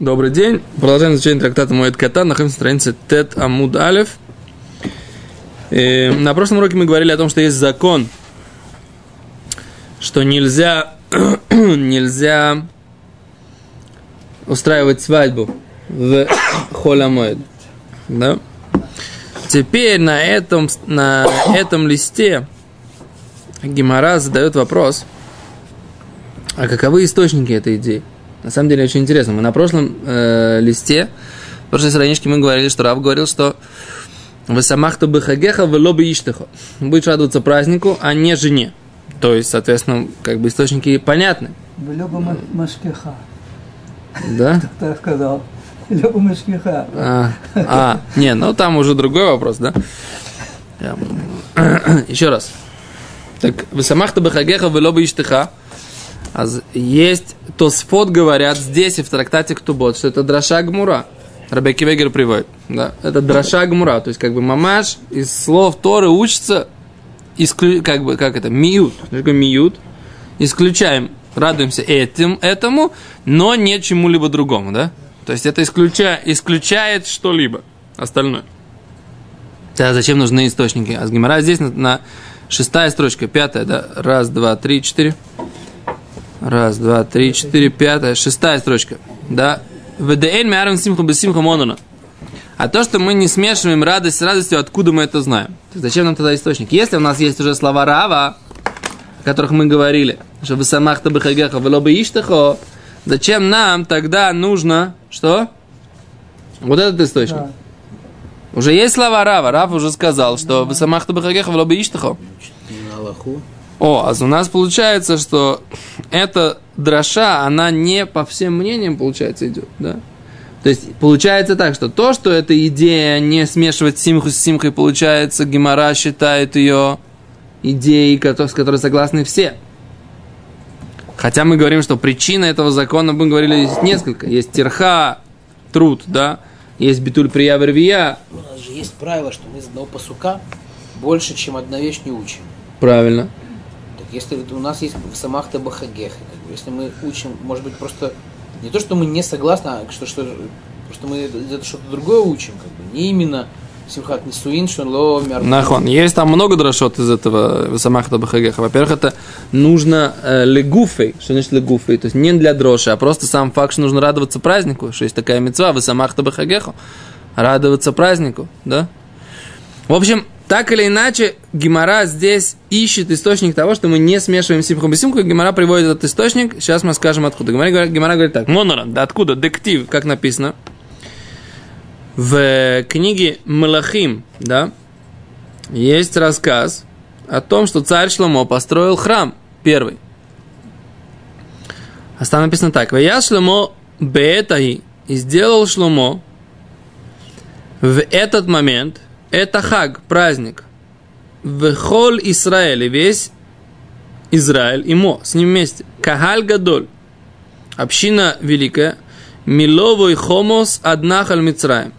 Добрый день. Продолжаем изучение трактата Моэд Катан. Находимся на странице Тет Амуд Алиф. На прошлом уроке мы говорили о том, что есть закон, что нельзя устраивать свадьбу в Хулемойда. Да? Теперь на этом листе Гимара задает вопрос, а каковы источники этой идеи? На самом деле очень интересно. Мы на прошлом листе, в прошлой страничке мы говорили, что Рав говорил, что «Весамахту бехагеха вело беиштехо». Будешь радоваться празднику, а не жене. То есть, соответственно, как бы источники понятны. «Вело бемашкеха». Да? Кто-то сказал. «Вело бемашкеха». Там уже другой вопрос, да? Еще раз. Так, «Весамахту бехагеха вело беиштеха». Есть Тосфот, говорят, здесь и в трактате Ктубот, что это драша гмура. Рабекка Вегер приводит. Да? Это драша гмура. То есть, как бы, мамаш из слов Торы учится, миют. Что такое миют? Исключаем, радуемся этому, но не чему-либо другому, да? То есть, это исключает что-либо остальное. Тогда зачем нужны источники? А с Гимара здесь на 6 строчка, 5, да? 1, 2, 3, 4. 1, 2, 3, 4, 5, 6 строчка. Да. А то, что мы не смешиваем радость с радостью, откуда мы это знаем? Зачем нам тогда источник? Если у нас есть уже слова Рава, о которых мы говорили, что вы самахта бхагеха влобы иштахо, зачем нам тогда нужно что? Вот этот источник. Да. Уже есть слова Рава. Рав уже сказал, что вы самахта бхагеха влобы иштахо. У нас получается, что эта драша, она не по всем мнениям, получается, идет, да? То есть, получается так, что то, что эта идея не смешивать симху с симхой, получается, Гимара считает ее идеей, с которой согласны все. Хотя мы говорим, что причина этого закона, мы говорили, есть несколько. Есть тирха, труд, да? Есть битуль прия вервия. У нас же есть правило, что мы из одного пасука больше, чем одна вещь не учим. Правильно. Если у нас есть в самахта бахагеха, если мы учим, может быть, просто не то, что мы не согласны, а что мы это что-то другое учим, как бы, не именно симхат несуин, шунло, мярду. Нахон, есть там много дрошот из этого в самахта бахагеха. Во-первых, это нужно легуфей, что значит легуфей, то есть не для дроши, а просто сам факт, что нужно радоваться празднику, что есть такая мицва, в самахта бахагеху, радоваться празднику, да? В общем, так или иначе, Гимара здесь ищет источник того, что мы не смешиваем симху и симху. Гимара приводит этот источник. Сейчас мы скажем откуда. Гимара говорит так. Моноран, да откуда? Дектив, как написано. В книге Малахим, да, есть рассказ о том, что царь Шломо построил храм первый. А там написано так. «Вая Шломо беэтаи». И сделал Шломо в этот момент... Это хаг, праздник. В Холь Исраэля, весь Израиль, ему, с ним вместе. Кахаль Гадоль, община великая. Миловой Хомс от Нахаль Мицраим.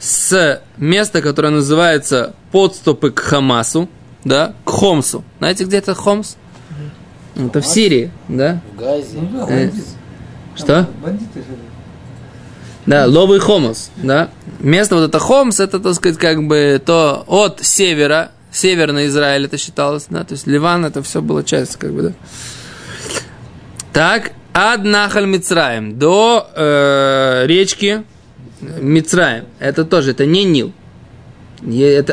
С места, которое называется подступы к Хамасу, да, к Хомсу. Знаете, где это Хомс? Mm-hmm. Это Хамас? В Сирии, да? В Газе. Что? Бандиты живут. Да, ловый Хомс, да. Место вот это Хомс, это, так сказать, как бы то от севера, северный Израиль это считалось, да, то есть Ливан, это все было часть, как бы, да. Так, ад Нахаль Мицраим, до речки Мицраим, это тоже, это не Нил, это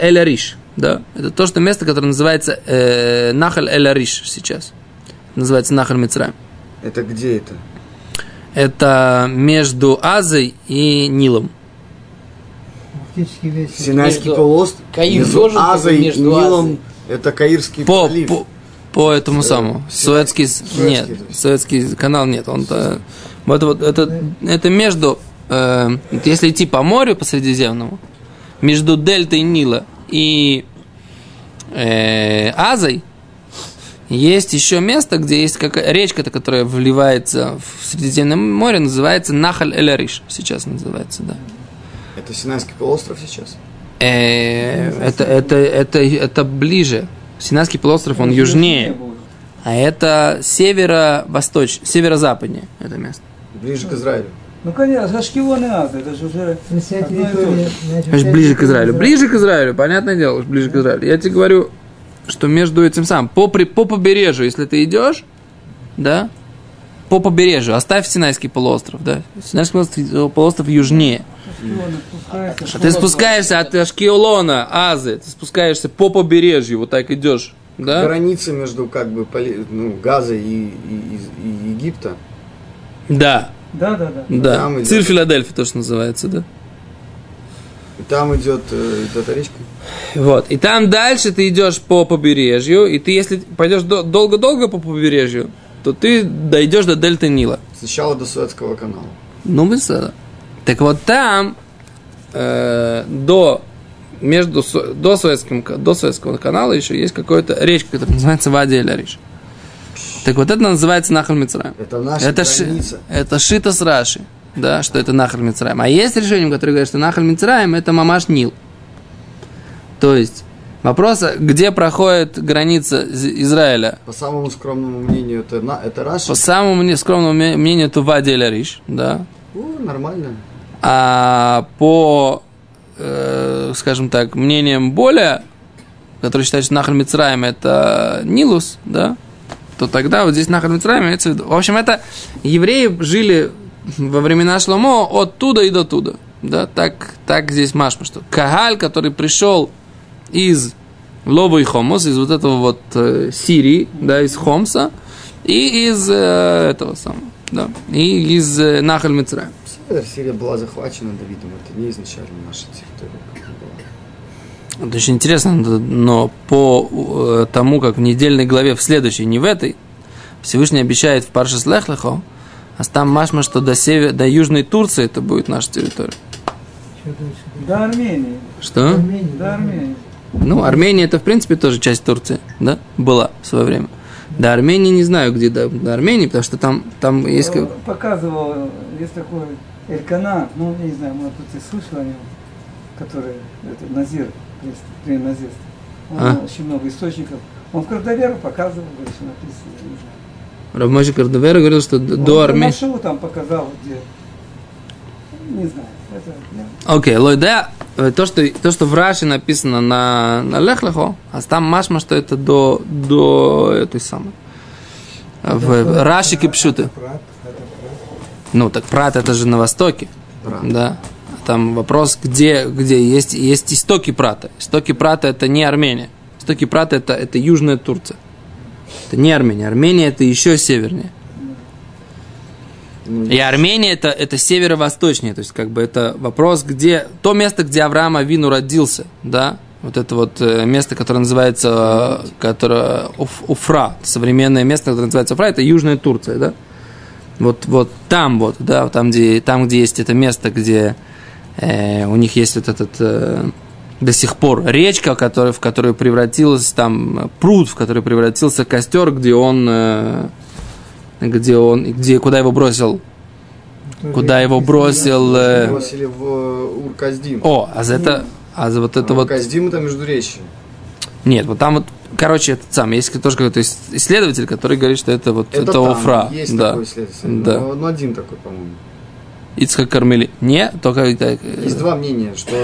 эль-Ариш, да, это то, что место, которое называется Нахаль эль-Ариш сейчас, называется Нахаль Мицраим. Это где это? Это между Азой и Нилом. Синайский полуостров. Между Азой и Нилом. Это Каирский полуостров. По этому самому. Суэцкий канал нет. Это между... Если идти по морю, по Средиземному, между дельтой Нила и Азой, есть еще место, где есть речка, которая вливается в Средиземное море, называется Нахаль эль-Ариш. Сейчас называется, да. Это Синайский полуостров сейчас? Это ближе. Синайский полуостров, он южнее. А это северо-западнее это место. Ближе к Израилю. Ну конечно, Ашкелон и Ад, это же уже одно и то же. Значит, ближе к Израилю. Ближе к Израилю, понятное дело, ближе к Израилю. Я тебе говорю, что между этим самым, по побережью, если ты идешь, да, по побережью, оставь Синайский полуостров, да, Синайский полуостров южнее. Ты спускаешься от Ашкелона, Азы, ты спускаешься по побережью, вот так идешь, да? Граница между как бы Газой и Египта. Да. Да, да, да. Да. Цирк Филадельфия тоже называется, да? И там идет эта речка. Вот. И там дальше ты идешь по побережью, и ты, если пойдешь долго-долго по побережью, то ты дойдешь до дельты Нила. Сначала до Суэцкого канала. Ну, мы сада. Так вот там до Суэцкого канала еще есть какая-то речка, которая называется Вади эль-Ариш. Так вот это называется Нахаль Мицраим. Это наша граница. Это шита с Раши, да, что это Нахаль Мицраим. А есть решение, которое говорит, что Нахаль Мицраим это мамаш Нил. То есть вопрос, где проходит граница Израиля? По самому скромному мнению, это Раши. По самому скромному мнению, это Вади эль-Ариш, да. Нормально. А по, скажем так, мнениям более, которые считают, что Нахаль Мицраим это Нилус, да, то тогда вот здесь Нахаль Мицраим имеется в виду. В общем, это евреи жили во времена Шломо оттуда и до туда. Да, так здесь машма, что Кахаль, который пришел из Ловы и Хомс, из вот этого вот Сирии, да, из Хомса, и из этого самого, да, и из Нахаль Мицраим. Сирия была захвачена Давидом, это не изначально наша территория. Это очень интересно, но по тому, как в недельной главе, в следующей, не в этой, Всевышний обещает в Паршас Лех Лехо, а там машма, что до Южной Турции это будет наша территория. До Армении. Что? До Армении. Ну, Армения это, в принципе, тоже часть Турции, да, была в свое время. До Армении не знаю, где до Армении, потому что там есть... Я показывал, есть такой Элькана, ну, я не знаю, может, ты слышал о нем, который, это, Назир, при Назирстве. Он очень много источников. Он в Кардоверу показывал, говорит, что написано, я не знаю. Рав Моше Кардовер говорил, что до Армении... Он нашел там, показал, где... Не знаю. Окей, Лойда, то, что в Раши написано на Лех-Лехо, а там машма, что это до этой самой. В Раши Кипшуты. Ну, так Прат это же на востоке. Да. Там вопрос, где есть истоки Прата. Истоки Прата это не Армения. Истоки Прата это Южная Турция. Это не Армения. Армения это еще севернее. И Армения это северо-восточнее, то есть как бы это вопрос, где то место, где Авраам Авину родился, да, вот это вот место, которое называется, которое Уфра, современное место, которое называется Уфра, это Южная Турция, да, вот там вот, да, там где есть это место, где у них есть вот этот до сих пор речка, в которую превратилась там пруд, в который превратился костер, где он куда его бросил? Куда его бросил? Бросили в Ур-Касдим. За вот это вот. Ур-Касдим это Междуречье. Нет, вот там вот, короче, этот сам есть тоже какой-то исследователь, который говорит, что это вот это Уфра. Есть да. Такой исследователь. Да. Но один такой, по-моему. Ицхак Кармели. Не, только есть два мнения, что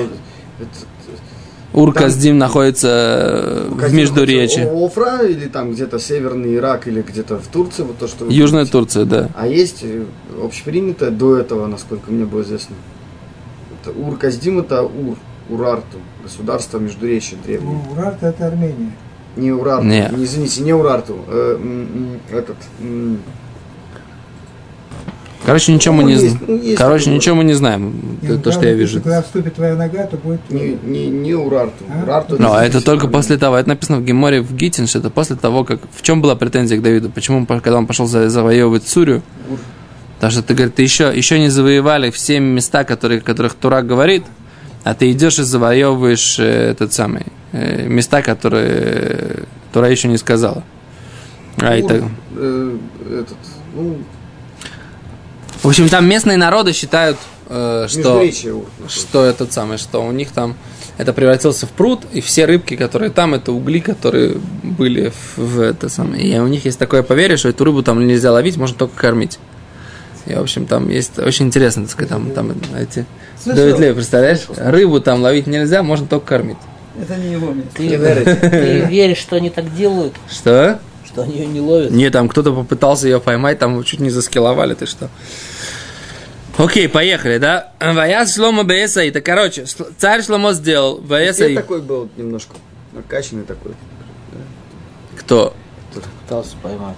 Ур-Касдим находится в Междуречье. Уфра или там где-то Северный Ирак или где-то в Турции. Вот то, что Южная говорите. Турция, да. А есть общепринятое до этого, насколько мне было известно. Ур-Касдим это Урарту, государство Междуречья древнее. Урарту это Армения. Не Урарту, не Урарту. Короче, ничего мы не знаем. То, что я вижу. Когда вступит твоя нога, то будет... Не Урарту. Но это только после того. Это написано в Гиморе в Гитинш. Это после того, как... В чем была претензия к Давиду? Почему, когда он пошел завоевывать Сурию? Потому что ты, говорит, ты еще не завоевали все места, о которых Тура говорит, а ты идешь и завоевываешь места, которые Тура еще не сказала. В общем, там местные народы считают, что у них там это превратилось в пруд, и все рыбки, которые там, это угли, которые были в это самое. И у них есть такое поверье, что эту рыбу там нельзя ловить, можно только кормить. И, в общем, там есть очень интересно, так сказать, там эти... Давид Лев, представляешь? Слышал. Рыбу там ловить нельзя, можно только кормить. Это не его место. Ты веришь, что они так делают? Что? Что они ее не ловят? Нет, там кто-то попытался ее поймать, там чуть не заскиловали, ты что? Окей, поехали, да? Ваяз Шломо Беэсаид. Короче, царь Шломо сделал Беэсаид. Где такой был немножко накачанный такой? Кто? Кто-то пытался поймать.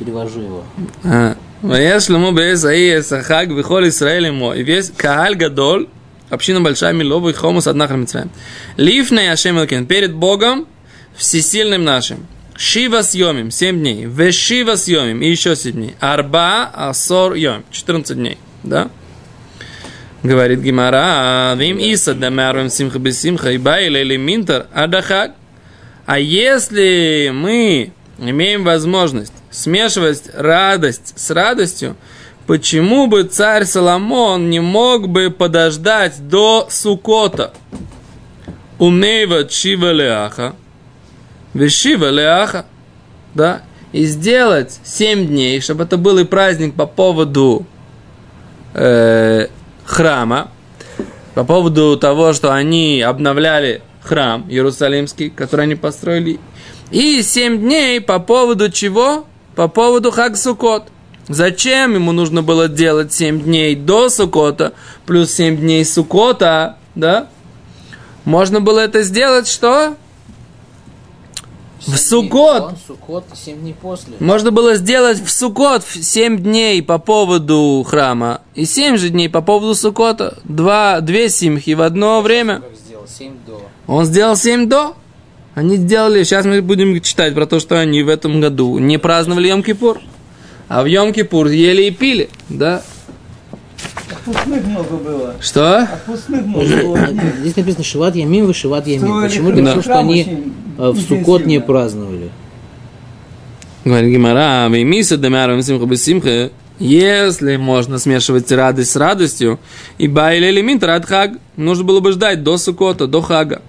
Перевожу его. Ваяз Шломо Беэсаид Сахаг Вихоль Исраэля Мо. И весь Кахаль Гадоль, община большая, Милова и Хомс от Нахаль Мицраим. Лифней Ашем Элокен. Перед Богом всесильным нашим. Шива съемим, 7 дней. Вешива съемим, и еще 7 дней. Арба асор йом, 14 дней. Да? Говорит Гимара, вим иса дамярвим симха бисимха, иба или минтар адахак. А если мы имеем возможность смешивать радость с радостью, почему бы царь Соломон не мог бы подождать до Суккота? Умейват шива леаха. Вешива леаха, да, и сделать 7 дней, чтобы это был и праздник по поводу храма, по поводу того, что они обновляли храм Иерусалимский, который они построили, и 7 дней по поводу чего? По поводу Хаг Суккот. Зачем ему нужно было делать 7 дней до Суккота, плюс 7 дней Суккота, да? Можно было это сделать, что? В Суккот. Суккот 7 дней после. Можно было сделать в Суккот 7 дней по поводу храма и 7 же дней по поводу Суккота. Две симхи в одно время. Он сделал 7 до. Они сделали... Сейчас мы будем читать про то, что они в этом году не праздновали Йом-Кипур. А в Йом-Кипур ели и пили. Да. Отпускных много было. Что? Отпускных много было. Здесь написано «Шиват ямим, вышиват ямим». Почему ты решил, что они в Суккот не праздновали? Говорит Гимара, если можно смешивать радость с радостью, и байль элемент рад хаг, нужно было бы ждать до Суккота, до хага.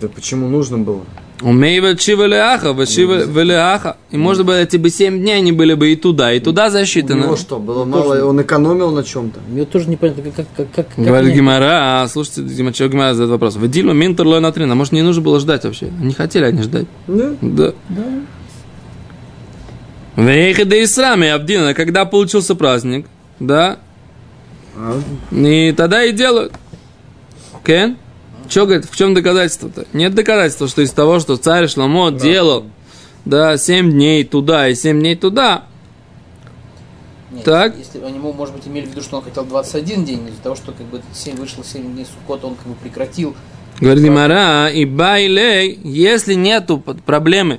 Да почему нужно было? Умейва чи валиаха, вачи валиаха. И можно было эти бы 7 дней, они были бы и туда засчитаны. У него что, было мало, он экономил на чем-то? Мне тоже не понятно, как... Говорит Гимара, слушайте, чего Гимара задает вопрос? Вадима Минтер Лой Натрина, может, не нужно было ждать вообще? Не хотели они ждать? Да. Да. Вейхеда Исрами Абдина, когда получился праздник, да? И тогда и делают. Кен? Что говорит, в чем доказательство-то? Нет доказательства, что из того, что царь Шломо делал, да, 7 дней туда и 7 дней туда. Нет, так? Если они, может быть, имели в виду, что он хотел 21 день, но из-за того, что как бы, вышло 7 дней Суккота, он как бы прекратил. Говорит Гимара, и байлей, если нету проблемы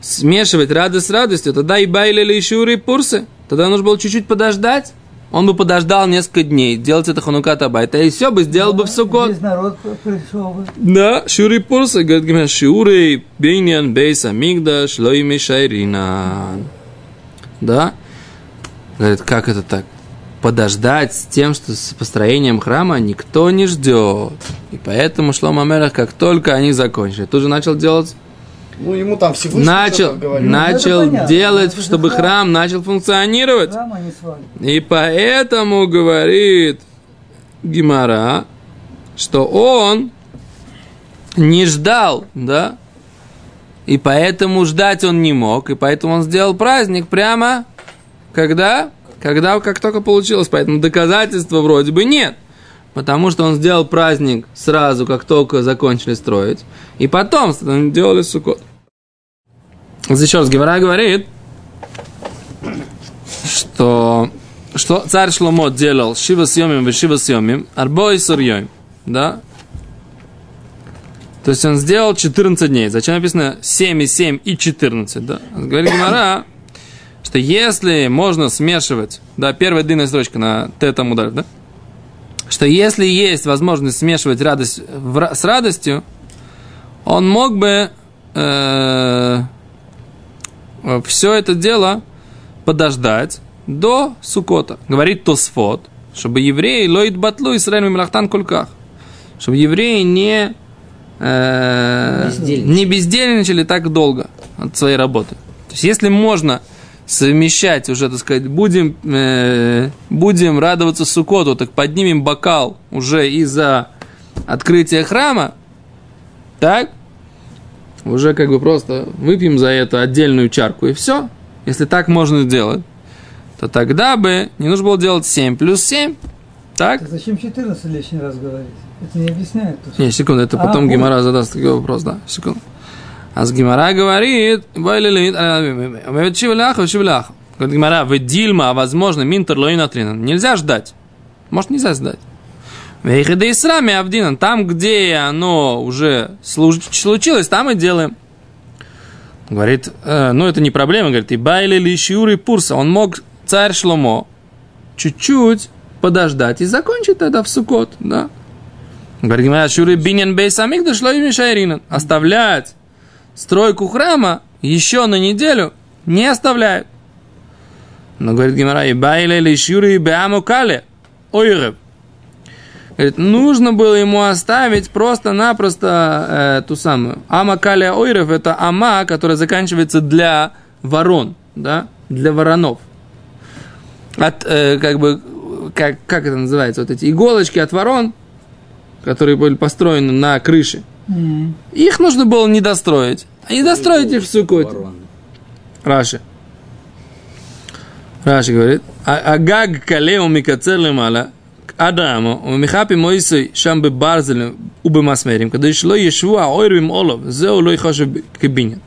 смешивать радость с радостью, тогда и байлей лейшуры и пурсы, тогда нужно было чуть-чуть подождать. Он бы подождал несколько дней, делать это Ханукат а-Байт, и все бы сделал бы в Суккот. Весь народ пришел бы. Да, Шиури Пурса, говорит Гимара, Шиури Бейнян Бейса Мигдаш Лойми Шайринан. Да? Говорит, как это так? Подождать с тем, что с построением храма никто не ждет. И поэтому Шломо Амелех, как только они закончили, тут же начал делать... Ну, ему там Всевышний начал делать, чтобы храм начал функционировать. И поэтому говорит Гимара, что он не ждал, да? И поэтому ждать он не мог. И поэтому он сделал праздник прямо когда? Как только получилось. Поэтому доказательства вроде бы нет. Потому что он сделал праздник сразу, как только закончили строить. И потом делали Суккот. Еще раз, Гимара говорит, что царь Шломо делал Шива съемим, Вешива съемим, Арбой сурьем. Да? То есть он сделал 14 дней. Зачем написано 7 и 7 и 14? Да? Говорит Гимара, что если можно смешивать... Да, первая длинная строчка на Тет Амуд Алиф, да? Что если есть возможность смешивать радость с радостью, он мог бы все это дело подождать до Суккота. Говорит Тосфот, чтобы евреи лоид батлу Исраэль милахтан кульках, чтобы евреи не бездельничали так долго от своей работы. То есть если можно совмещать уже, так сказать, будем радоваться Суккоту, так поднимем бокал уже из-за открытия храма, так, уже как бы просто выпьем за это отдельную чарку и все. Если так можно делать, то тогда бы не нужно было делать 7 + 7. Так? Так зачем 14 лишний раз говорить? Это не объясняет. Не, секунду, это потом Гимара задаст такой вопрос, да, секунду. А с Гимара говорит, говорит Гимара, вы дильма, а возможно, минтерлоин отринан. Нельзя ждать. Может, нельзя ждать. Вейхеда исрами авдинан. Там, где оно уже случилось, там и делаем. Говорит, ну это не проблема, говорит, и байли лишиуры пурса. Он мог, царь Шломо, чуть-чуть подождать и закончить тогда в Суккот, да. Говорит, шуры бинен бей самих дошло и мишайринан. Оставлять стройку храма еще на неделю не оставляют. Но, говорит Гимара, и байли лишиуры беамукале ойреб. Говорит, нужно было ему оставить просто-напросто ту самую. Ама калия ойрев – это ама, которая заканчивается для ворон, да, для воронов. От, как бы, как это называется, вот эти иголочки от ворон, которые были построены на крыше. Mm-hmm. Их нужно было не достроить. А не достроить их в Суккоте. Раши говорит, агаг калеу микацер лимала. Адаму, у Михапи Моисей, Шамбе Барзелем, Убе Масмерим, когда шло Ешвуа, Ойрвим Олов, Зеу Лой Хошев Кабинин.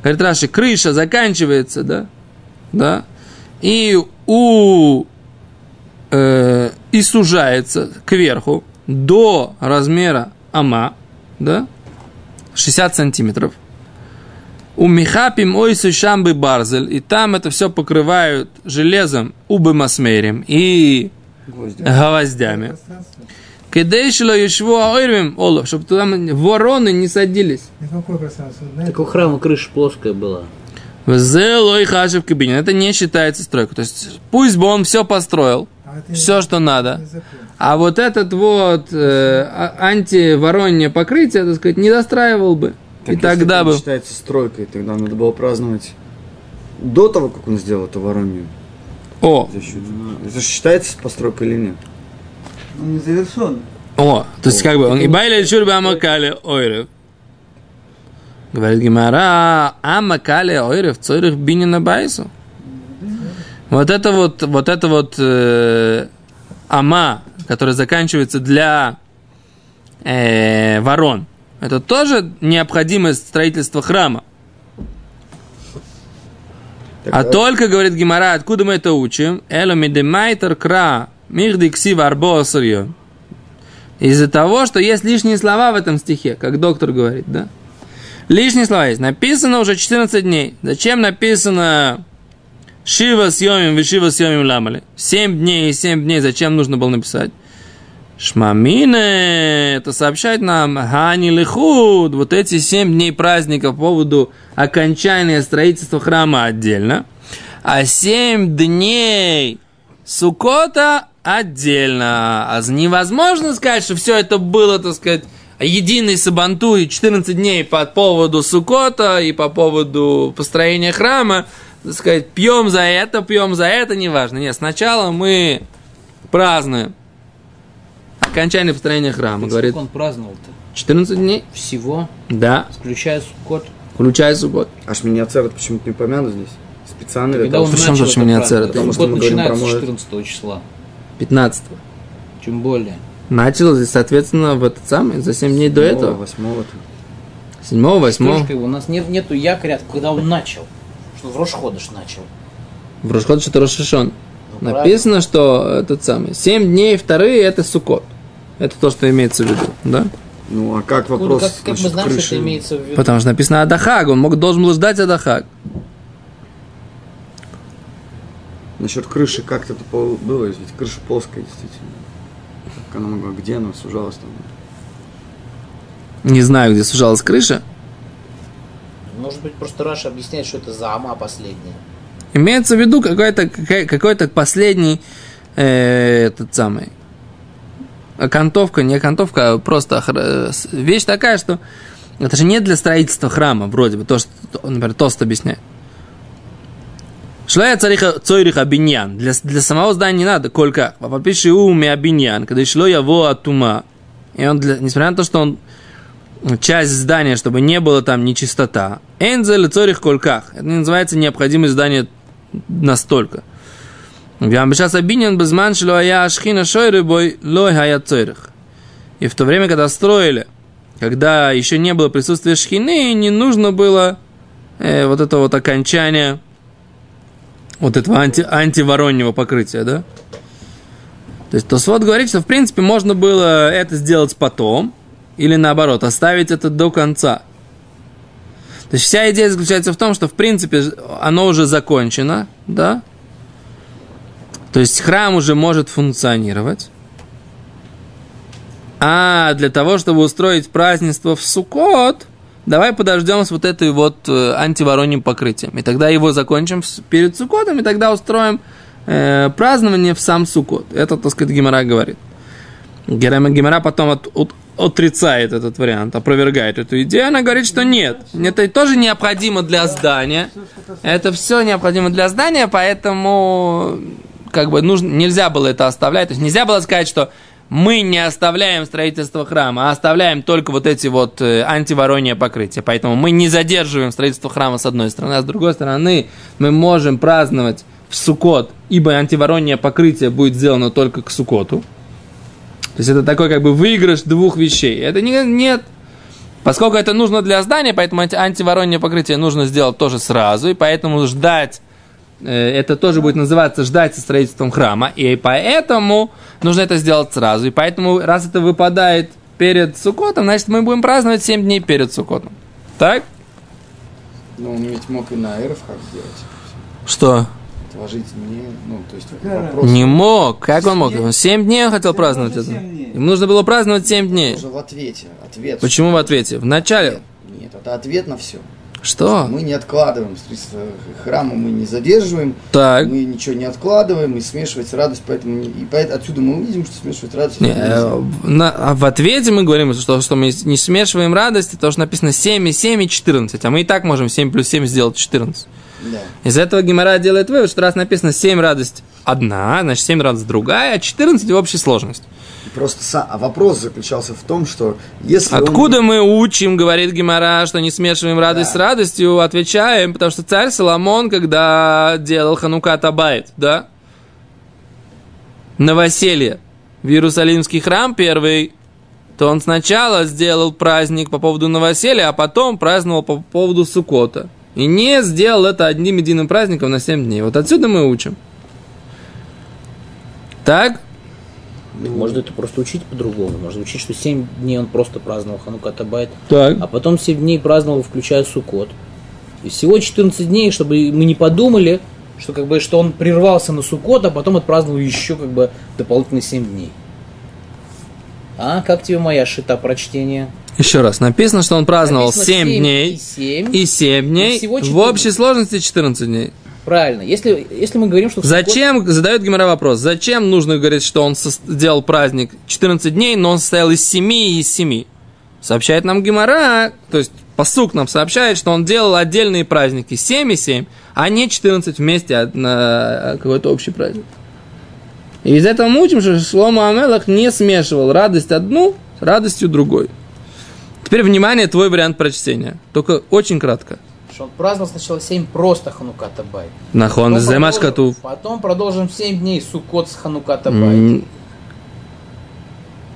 Говорит Раши, крыша заканчивается, да? Да? И и сужается кверху до размера ама, да? 60 сантиметров. У Михапи Моисей, Шамбе Барзель, и там это все покрывают железом, Убе Масмерим, и гвоздями. Чтобы туда вороны не садились. Так у храма крыша плоская была. Это не считается стройкой. То есть пусть бы он все построил, все, что надо. А вот этот вот антиворонье покрытие, так сказать, не достраивал бы. Так и тогда это бы считается стройкой, тогда надо было праздновать до того, как он сделал эту воронью. О. Это считается постройкой или нет? Он не завершен. О, то есть как бы он Ибайля Чурби Амакали Ойрев. Говорит Гимара, Амакали Ойрев, Цойрев Бинина Байсу. Вот это вот ама, которая заканчивается для ворон, это тоже необходимость строительства храма. Так, только, говорит Гимара, откуда мы это учим? Из-за того, что есть лишние слова в этом стихе, как доктор говорит, да? Лишние слова есть. Написано уже 14 дней. Зачем написано «Шива съемим, вишива съемим ламали»? 7 дней и 7 дней зачем нужно было написать? Шмамине, это сообщает нам Хани Лихуд, вот эти 7 дней праздника по поводу окончания строительства храма отдельно, а 7 дней Суккота отдельно. А невозможно сказать, что все это было, так сказать, единый сабанту и 14 дней по поводу Суккота и по поводу построения храма, так сказать, пьем за это, неважно. Нет, сначала мы празднуем окончание построения храма, говорит. Сколько он праздновал-то? 14 дней. Всего? Да. Включая Суккот. Включая Суккот. А Шминиацерет почему-то не упомянут здесь? Специально ли? Почему же Шминиацерет? Суккот начинается 14 числа. 15-го. Чем более. Начал здесь, соответственно, в этот самый, за 7 дней до этого. 8-го. 7-го, 8-го. У нас нету якоря, когда он начал. Что в Рошходыш начал. В Рошходыш это Рошишон. Написано, что этот самый. 7 дней вторые это Суккот. Это то, что имеется в виду, да? Ну, а как вопрос? Как мы знаем, крыши? Что это имеется в виду? Потому что написано Адахаг, он должен был ждать Адахаг. Насчет крыши как-то это было, ведь крыша плоская, действительно. Как она могла, где она сужалась там? Не знаю, где сужалась крыша. Может быть, просто Раша объясняет, что это за ама последняя. Имеется в виду какой-то последний этот самый. Окантовка, не окантовка, а просто вещь такая, что это же не для строительства храма, вроде бы, то, что, например, Тост объясняет. Шлая цойриха биньян. Для самого здания не надо, колька. Попиши уми абиньян, когда шло его от ума. И он, несмотря на то, что он часть здания, чтобы не было там нечистота. Энзель цорих кольках. Это называется необходимость здания настолько. И в то время, когда строили, когда еще не было присутствия шхины, не нужно было вот этого вот окончания, вот этого антивороньего покрытия, да? То есть Тосфот говорит, что в принципе можно было это сделать потом, или наоборот, оставить это до конца. То есть вся идея заключается в том, что в принципе оно уже закончено, да? То есть храм уже может функционировать. А для того, чтобы устроить празднество в Суккот, давай подождем с вот этой вот антивороньим покрытием. И тогда его закончим перед Суккотом, и тогда устроим празднование в сам Суккот. Это, так сказать, Гимара говорит. Гимара потом отрицает этот вариант, опровергает эту идею. Она говорит, что нет, это тоже необходимо для здания. Это все необходимо для здания, поэтому как бы нужно, нельзя было это оставлять. То есть нельзя было сказать, что мы не оставляем строительство храма, а оставляем только вот эти вот антиворонья покрытия. Поэтому мы не задерживаем строительство храма с одной стороны, а с другой стороны мы можем праздновать в Суккот, ибо антиворонье покрытие будет сделано только к Суккоту. То есть это такой как бы выигрыш двух вещей. Это нет. Поскольку это нужно для здания, поэтому антиворонье покрытие нужно сделать тоже сразу, и поэтому ждать, это тоже будет называться ждать со строительством храма, и поэтому нужно это сделать сразу. И поэтому, раз это выпадает перед Суккотом, значит, мы будем праздновать 7 дней перед Суккотом. Так? Ну, он ведь мог и на Эрфхак сделать. Что? Отложить мне, ну, то есть вопрос... Не мог, как он мог? Он 7 дней он хотел праздновать это. Ему нужно было праздновать 7 дней. Уже в ответе. Ответ. Почему в ответе? В начале? Нет, это ответ на все. Что? Мы не откладываем строительство храма, мы не задерживаем, так. Мы ничего не откладываем, и смешивается радость, поэтому и отсюда мы увидим, что смешивать радость. Не, в ответе мы говорим, что мы не смешиваем радость, потому что написано 7 и 7 и 14, а мы и так можем 7 плюс 7 сделать 14. Да. Из этого Гемара делает вывод, что раз написано 7 радость одна, значит 7 радость другая, а 14 в общей сложности. Просто вопрос заключался в том, что если откуда мы учим, говорит Гемара, что не смешиваем радость с радостью, отвечаем, потому что царь Соломон, когда делал Ханукат а-Байт, да, новоселье в Иерусалимский храм первый, то он сначала сделал праздник по поводу новоселья, а потом праздновал по поводу Суккота. И не сделал это одним единым праздником на 7 дней. Вот отсюда мы учим. Так? Можно это просто учить по-другому. Можно учить, что 7 дней он просто праздновал Ханукат а-Байт, а потом 7 дней праздновал, включая Суккот. И всего 14 дней, чтобы мы не подумали, что, как бы, что он прервался на Суккот, а потом отпраздновал еще как бы дополнительные 7 дней. А как тебе моя шита прочтения? Еще раз, написано, что он праздновал 7 дней и 7 дней, и в общей сложности 14 дней. Правильно. Если мы говорим, что... Зачем, Суккот... задает Гемара вопрос, зачем нужно говорить, что он делал праздник 14 дней, но он состоял из 7 и из 7? Сообщает нам Гемара, то есть пасук нам сообщает, что он делал отдельные праздники 7 и 7, а не 14 вместе на какой-то общий праздник. И из этого мы учим, что Шломо Амелах не смешивал радость одну с радостью другой. Теперь, внимание, твой вариант прочтения. Только очень кратко. Он праздновал сначала 7 просто Ханукат а-Байт. Нахон, займаш кату. Потом продолжим 7 дней Суккот с Ханукат а-Байт.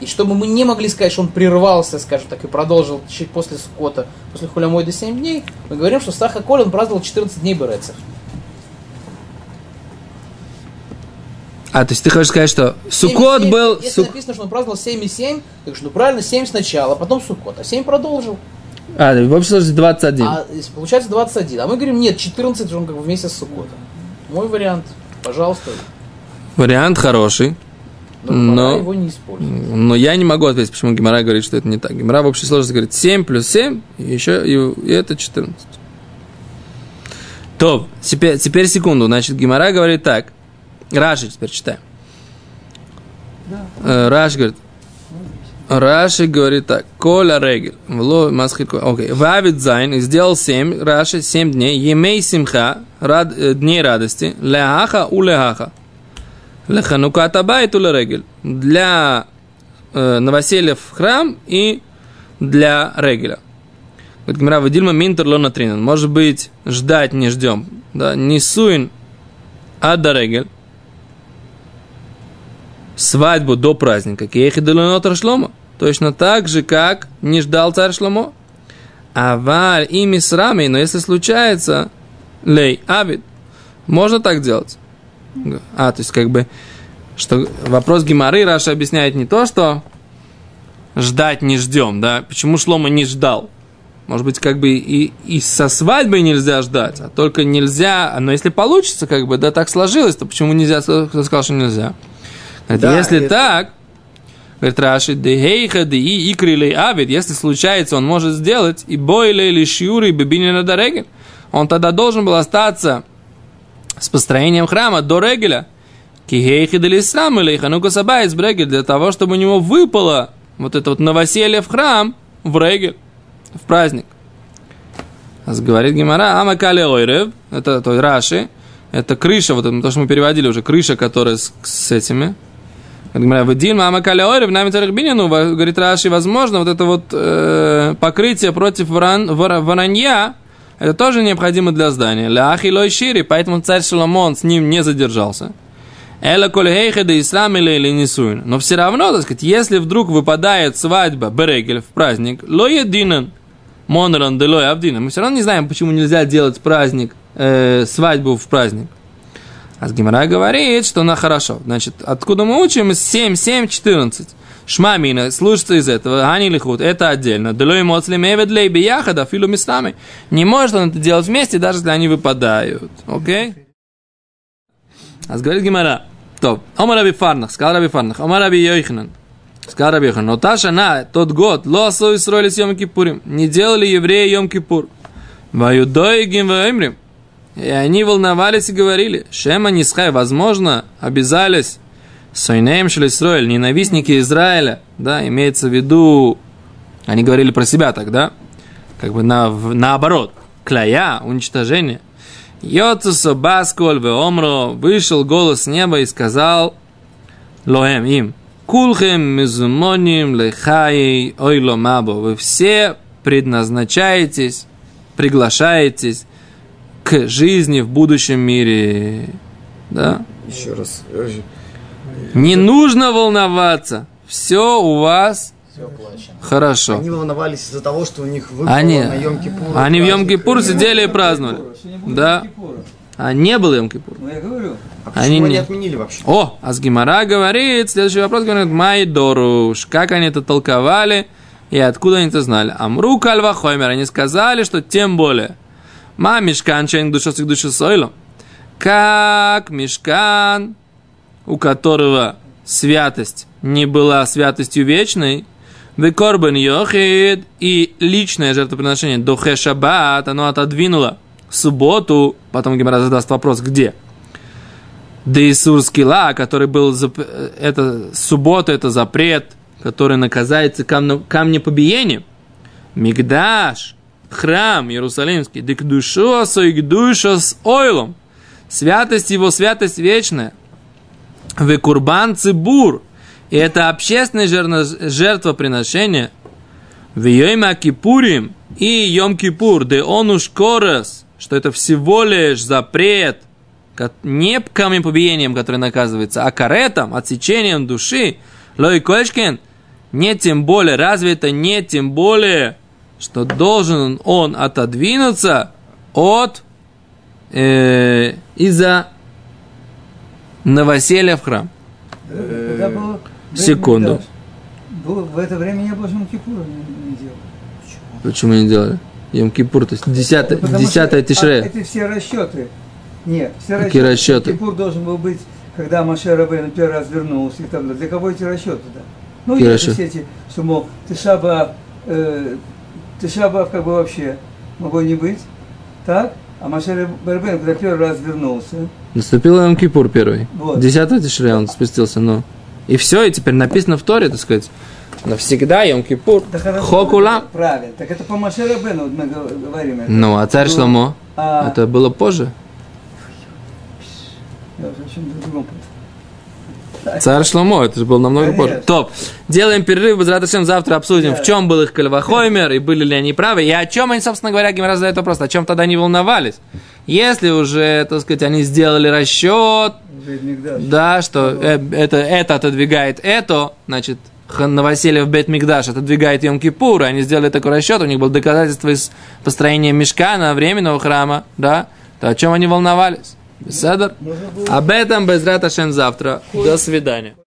И чтобы мы не могли сказать, что он прервался, скажем так, и продолжил чуть после Суккота, после Хулемойда 7 дней, мы говорим, что Саха Коль он праздновал 14 дней Берецех. А, то есть ты хочешь сказать, что Суккот был... Если написано, что он праздновал 7 и 7, так что, ну правильно, 7 сначала, а потом Суккот, а 7 продолжил. А, в общей сложности 21. А, получается 21. А мы говорим, нет, 14 он как бы вместе с Суккотом. Мой вариант, пожалуйста. Вариант хороший. Но его не использует. Но я не могу ответить, почему Гемара говорит, что это не так. Гемара в общей сложности говорит 7 плюс 7, и еще и это 14. То, теперь секунду. Значит, Гемара говорит так. Раши теперь читаем. Да. Раши говорит, Раши говорит так. Коля регель. Окей. Вавит зайн. И сделал 7. Раши 7 дней. Емей симха. Дней радости. Леаха у леаха. Ханукат а-Байт у ле-регель. Для новоселья в храм и для регеля. Говорит Гимара, выдильма минтер лона тринан. Может быть, ждать не ждем. Да? Не суин ада регель. Свадьбу до праздника. Кехи делонотар Шломо. Точно так же, как не ждал царь Шломо. Авар и мисрамей, но если случается, лей авид, можно так делать. То есть, что вопрос Гимары Раша объясняет не то, что ждать не ждем, да, почему Шломо не ждал. Может быть, и со свадьбой нельзя ждать, а только нельзя, но если получится, да, так сложилось, то почему нельзя, кто сказал, что нельзя. Да, если так, говорит Раши, дехейха деи икрилей авид, если случается, он может сделать, и бойлей лишьюри бебинина до регель, он тогда должен был остаться с построением храма до регеля, кихейхи дели срам или ханука сабайц брегель, для того, чтобы у него выпало вот это вот новоселье в храм, в регель, в праздник. Говорит Гимара, амакале ойрев, это то Раши, это крыша, вот то, что мы переводили уже, крыша, которая с этими. Говорит Раши, возможно, вот это вот покрытие против воронья, это тоже необходимо для здания. Поэтому царь Шломо с ним не задержался. Но все равно, так сказать, если вдруг выпадает свадьба, берегель, в праздник, мы все равно не знаем, почему нельзя делать праздник, свадьбу в праздник. А Гимара говорит, что она хорошо. Значит, откуда мы учим? 7-7-14. Шмамина, слушается из этого. Ани лихут, это отдельно. Не может он это делать вместе, даже если они выпадают. Окей? А говорит Гимара. Топ. Омар Раби Фарнах. Омар Раби Йоханан. Сказал Раби Йоханан. Ноташа на тот год. Лосу и строили с Йом-Кипурим. Не делали евреи Йом-Кипур. И они волновались и говорили, Шема Нисхай, возможно, обязались Сойнеем Шелисроэль, ненавистники Израиля, да, имеется в виду, они говорили про себя тогда, наоборот, кляя, уничтожение. Йоцусо Басколь Веомро, вышел голос с неба и сказал Лоэм им, Кулхем Мизумоним Лехай Ойло Мабо, вы все предназначаетесь, приглашаетесь к жизни в будущем мире. Да? Еще раз. Не нужно волноваться. Все у вас все хорошо. Они волновались из-за того, что у них выпало на Йом-Кипур. Они в Йом-Кипур сидели и праздновали. Да. А не было Йом-Кипур. Ну, я говорю. А почему они не отменили вообще? Гимара говорит, следующий вопрос говорит, Майдоруш, как они это толковали? И откуда они это знали? Амру кальва хоймер. Они сказали, что тем более. Ма мешкан чейн душосик душесойлом. Как мешкан, у которого святость не была святостью вечной, векорбен йохид, и личное жертвоприношение духе шаббат, оно отодвинуло субботу. Потом Гимара задаст вопрос, где? Деисурский ла, который был... Это суббота, это запрет, который наказается камнепобиением. Микдаш, храм Иерусалимский, декдушосо и гдушос ойлом, святость его, святость вечная, векурбан цибур, и это общественное жертвоприношение, в Йома Кипурим и Йом-Кипур, де он уж корос, что это всего лишь запрет, не камнепобиением, который наказывается, а каретом, отсечением души, Лой Кольшкин, не тем более, разве это не тем более, что должен он отодвинуться от из-за новоселья в храм? Секунду. В это время не было Йом-Кипура, не делали. Почему не делали? Йом-Кипур, то есть 10-е Тишрея. Это все расчеты. Нет, все какие расчеты. Йом-Кипур должен был быть, когда Моше Рабейну первый раз вернулся, и там, для кого эти расчеты? Да? Ну, есть все эти, что, мол, Тиша бе-ав, Тиша бе-ав вообще могло не быть, так? А Моше Рабейну, когда первый раз вернулся... Наступил Йом-Кипур первый, 10-го Тишрея он спустился, ну... И все, и теперь написано в Торе, так сказать, навсегда, Йом-Кипур, Хокула. Правильно, так это по Моше Рабейну мы говорим. Ну, а царь Шломо, это было позже. Царь Шломо, это же было намного позже. Топ. Делаем перерыв, возвратимся завтра, обсудим, в чем был их кальвахоймер, и были ли они правы, и о чем они, собственно говоря, Гимара задает вопрос, о чем тогда они волновались. Если уже, так сказать, они сделали расчет, да, что это отодвигает это, значит, новоселье в Бет-микдаш отодвигает Йом-Кипур, они сделали такой расчет, у них было доказательство из построения Мешкана, временного храма, да, то о чем они волновались? Седер? Об этом без рата шен завтра. До свидания.